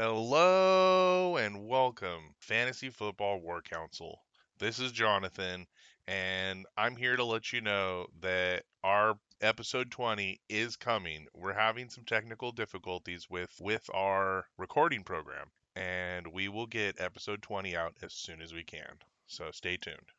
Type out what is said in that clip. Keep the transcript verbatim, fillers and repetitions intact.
Hello and welcome, Fantasy Football War Council. This is Jonathan, and I'm here to let you know that our episode twenty is coming. We're having some technical difficulties with, with our recording program, and we will get episode twenty out as soon as we can. So stay tuned.